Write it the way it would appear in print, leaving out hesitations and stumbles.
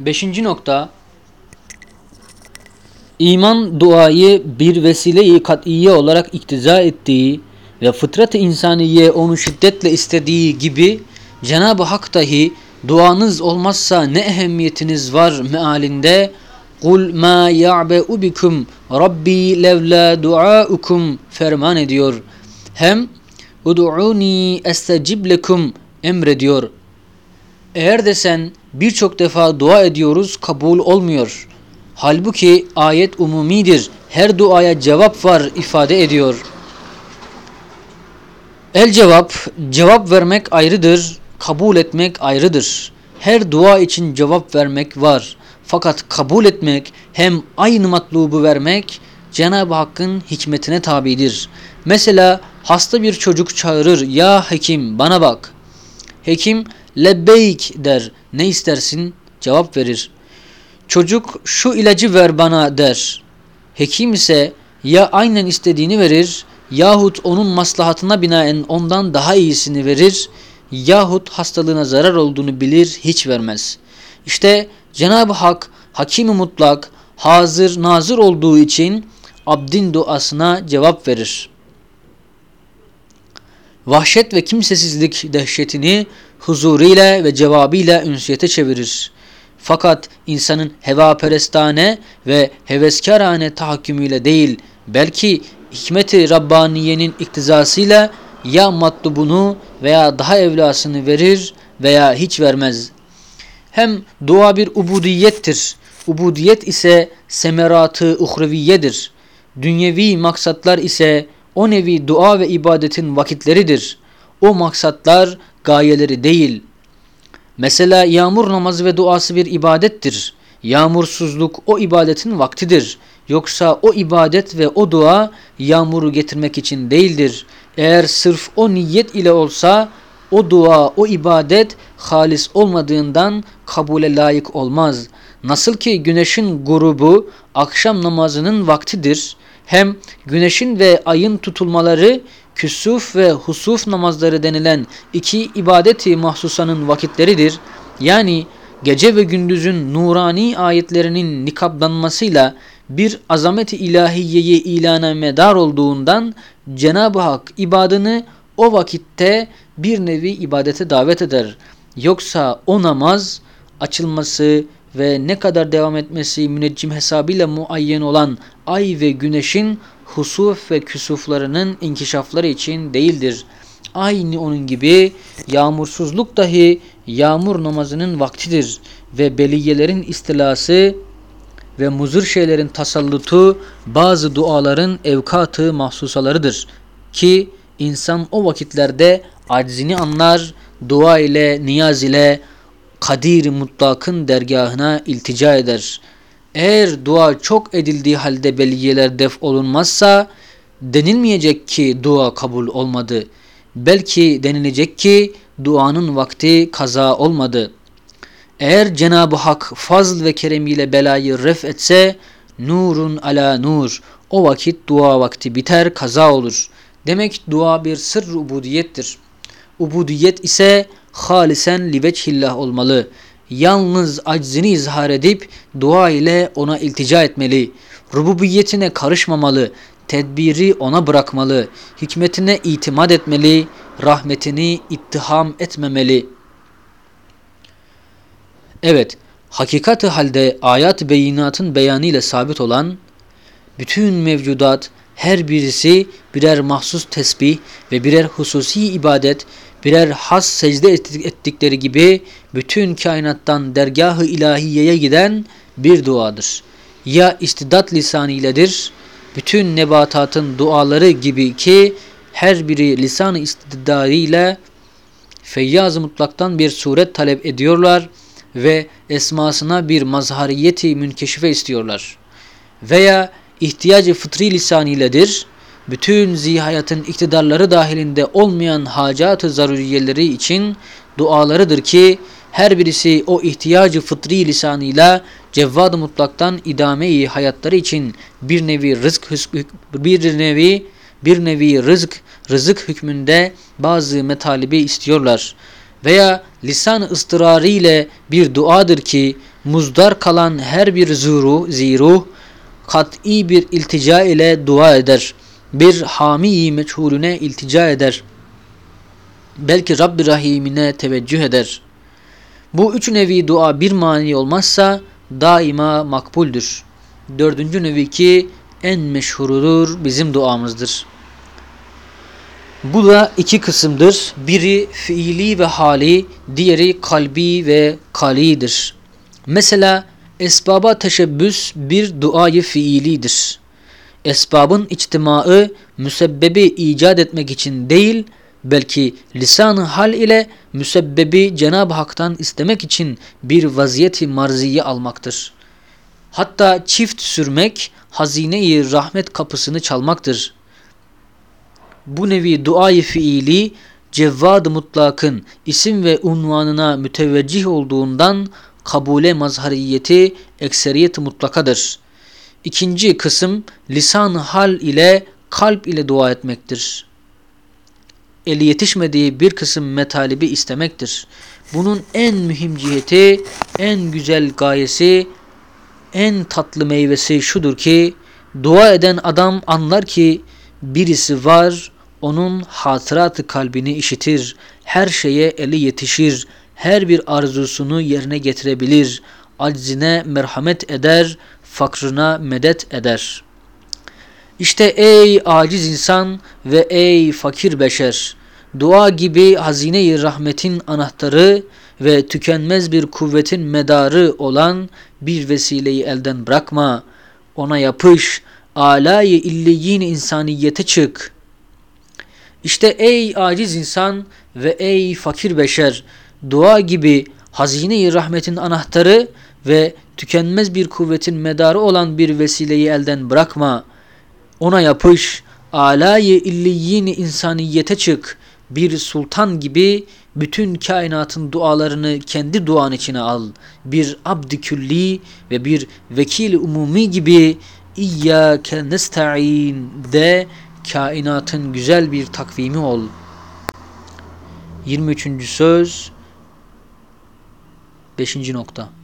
Beşinci nokta, iman duayı bir vesile-i kat'iye olarak iktiza ettiği ve fıtrat-ı insaniye onu şiddetle istediği gibi Cenab-ı Hak dahi duanız olmazsa ne ehemmiyetiniz var mealinde "Kul ma ya'be'u bikum Rabbi levla duaukum" ferman ediyor. Hem "Udu'uni estecib lekum" emrediyor. Eğer desen birçok defa dua ediyoruz kabul olmuyor. Halbuki ayet umumidir. Her duaya cevap var ifade ediyor. El cevap, cevap vermek ayrıdır, kabul etmek ayrıdır. Her dua için cevap vermek var. Fakat kabul etmek hem aynı matlubu vermek Cenab-ı Hakk'ın hikmetine tabidir. Mesela hasta bir çocuk çağırır, "Ya hekim bana bak." Hekim "Lebbeyk" der, "Ne istersin?" cevap verir. Çocuk "Şu ilacı ver bana" der. Hekim ise ya aynen istediğini verir yahut onun maslahatına binaen ondan daha iyisini verir yahut hastalığına zarar olduğunu bilir hiç vermez. İşte Cenab-ı Hak Hakim-i Mutlak, hazır nazır olduğu için abdin duasına cevap verir. Vahşet ve kimsesizlik dehşetini huzuruyla ve cevabıyla ünsiyete çevirir. Fakat insanın hevaperestane ve heveskârane tahakkümüyle değil, belki hikmet-i Rabbaniye'nin iktizasıyla ya matlubunu veya daha evlasını verir veya hiç vermez. Hem dua bir ubudiyettir. Ubudiyet ise semerat-ı uhreviyedir. Dünyevi maksatlar ise o nevi dua ve ibadetin vakitleridir. O maksatlar gayeleri değil. Mesela yağmur namazı ve duası bir ibadettir. Yağmursuzluk o ibadetin vaktidir. Yoksa o ibadet ve o dua yağmuru getirmek için değildir. Eğer sırf o niyet ile olsa o dua, o ibadet halis olmadığından kabule layık olmaz. Nasıl ki güneşin grubu akşam namazının vaktidir. Hem güneşin ve ayın tutulmaları küsuf ve husuf namazları denilen iki ibadeti mahsusanın vakitleridir. Yani gece ve gündüzün nurani ayetlerinin nikaplanmasıyla bir azameti ilahiyeyi ilana medar olduğundan Cenab-ı Hak ibadını o vakitte bir nevi ibadete davet eder. Yoksa o namaz açılması ve ne kadar devam etmesi müneccim hesabıyla muayyen olan ay ve güneşin husuf ve küsuflarının inkişafları için değildir. Aynı onun gibi yağmursuzluk dahi yağmur namazının vaktidir ve beliyelerin istilası ve muzır şeylerin tasallutu bazı duaların evkatı mahsusalarıdır ki insan o vakitlerde aczini anlar, dua ile, niyaz ile Kadir-i Mutlak'ın dergahına iltica eder. Eğer dua çok edildiği halde beliyeler def olunmazsa denilmeyecek ki dua kabul olmadı. Belki denilecek ki duanın vakti kaza olmadı. Eğer Cenab-ı Hak fazl ve keremiyle belayı ref etse nurun ala nur, o vakit dua vakti biter, kaza olur. Demek dua bir sırr-ı ubudiyettir. Ubudiyet ise halisen liveçhillah olmalı. Yalnız aczini izhar edip dua ile ona iltica etmeli. Rububiyetine karışmamalı. Tedbiri ona bırakmalı. Hikmetine itimat etmeli. Rahmetini ittiham etmemeli. Evet, hakikat-ı halde ayat-ı beyinatın beyanıyla sabit olan bütün mevcudat her birisi birer mahsus tesbih ve birer hususi ibadet, birer has secde ettikleri gibi bütün kainattan dergah-ı ilahiyeye giden bir duadır. Ya istidat lisanıyledir, bütün nebatatın duaları gibi ki her biri lisan-ı istidarıyla Feyyaz-ı Mutlak'tan bir suret talep ediyorlar ve esmasına bir mazhariyeti münkeşife istiyorlar. Veya ihtiyacı fıtri lisaniyledir, bütün zihayatın iktidarları dahilinde olmayan hacat-ı zaruriyeleri için dualarıdır ki her birisi o ihtiyacı fıtri lisanıyla Cevvad-ı Mutlak'tan idame-i hayatları için bir nevi rızık hükmünde bazı metalibi istiyorlar. Veya lisan-ı ıstırarı ile bir duadır ki muzdar kalan her bir ziruh kat'i bir iltica ile dua eder. Bir hami-i meçhulüne iltica eder. Belki Rabb-i Rahim'ine teveccüh eder. Bu üç nevi dua bir mani olmazsa daima makbuldür. Dördüncü nevi ki en meşhurudur, bizim duamızdır. Bu da iki kısımdır. Biri fiili ve hali, diğeri kalbi ve kalidir. Mesela esbaba teşebbüs bir duayı fiilidir. Esbabın içtimaı müsebbebi icat etmek için değil, belki lisan-ı hal ile müsebbebi Cenab-ı Hak'tan istemek için bir vaziyeti marziyi almaktır. Hatta çift sürmek hazine-i rahmet kapısını çalmaktır. Bu nevi duayı fiili Cevvad-ı Mutlak'ın isim ve unvanına müteveccih olduğundan kabule mazhariyeti ekseriyeti mutlakadır. İkinci kısım lisan-ı hal ile kalp ile dua etmektir. Eli yetişmediği bir kısım metalibi istemektir. Bunun en mühim ciheti, en güzel gayesi, en tatlı meyvesi şudur ki dua eden adam anlar ki birisi var, onun hatıratı kalbini işitir, her şeye eli yetişir, her bir arzusunu yerine getirebilir, aczine merhamet eder, fakrına medet eder. İşte ey aciz insan ve ey fakir beşer, dua gibi hazine-i rahmetin anahtarı ve tükenmez bir kuvvetin medarı olan bir vesileyi elden bırakma, ona yapış, âlâ-i illiyyin insaniyete çık. İşte ey aciz insan ve ey fakir beşer, dua gibi hazine-i rahmetin anahtarı ve tükenmez bir kuvvetin medarı olan bir vesileyi elden bırakma. Ona yapış, âlâ-i illiyyin insaniyete çık. Bir sultan gibi bütün kainatın dualarını kendi duan içine al. Bir abd-i külli ve bir vekil-i umumi gibi İyyâke nesta'in de kainatın güzel bir takvimi ol. 23. söz 5. nokta.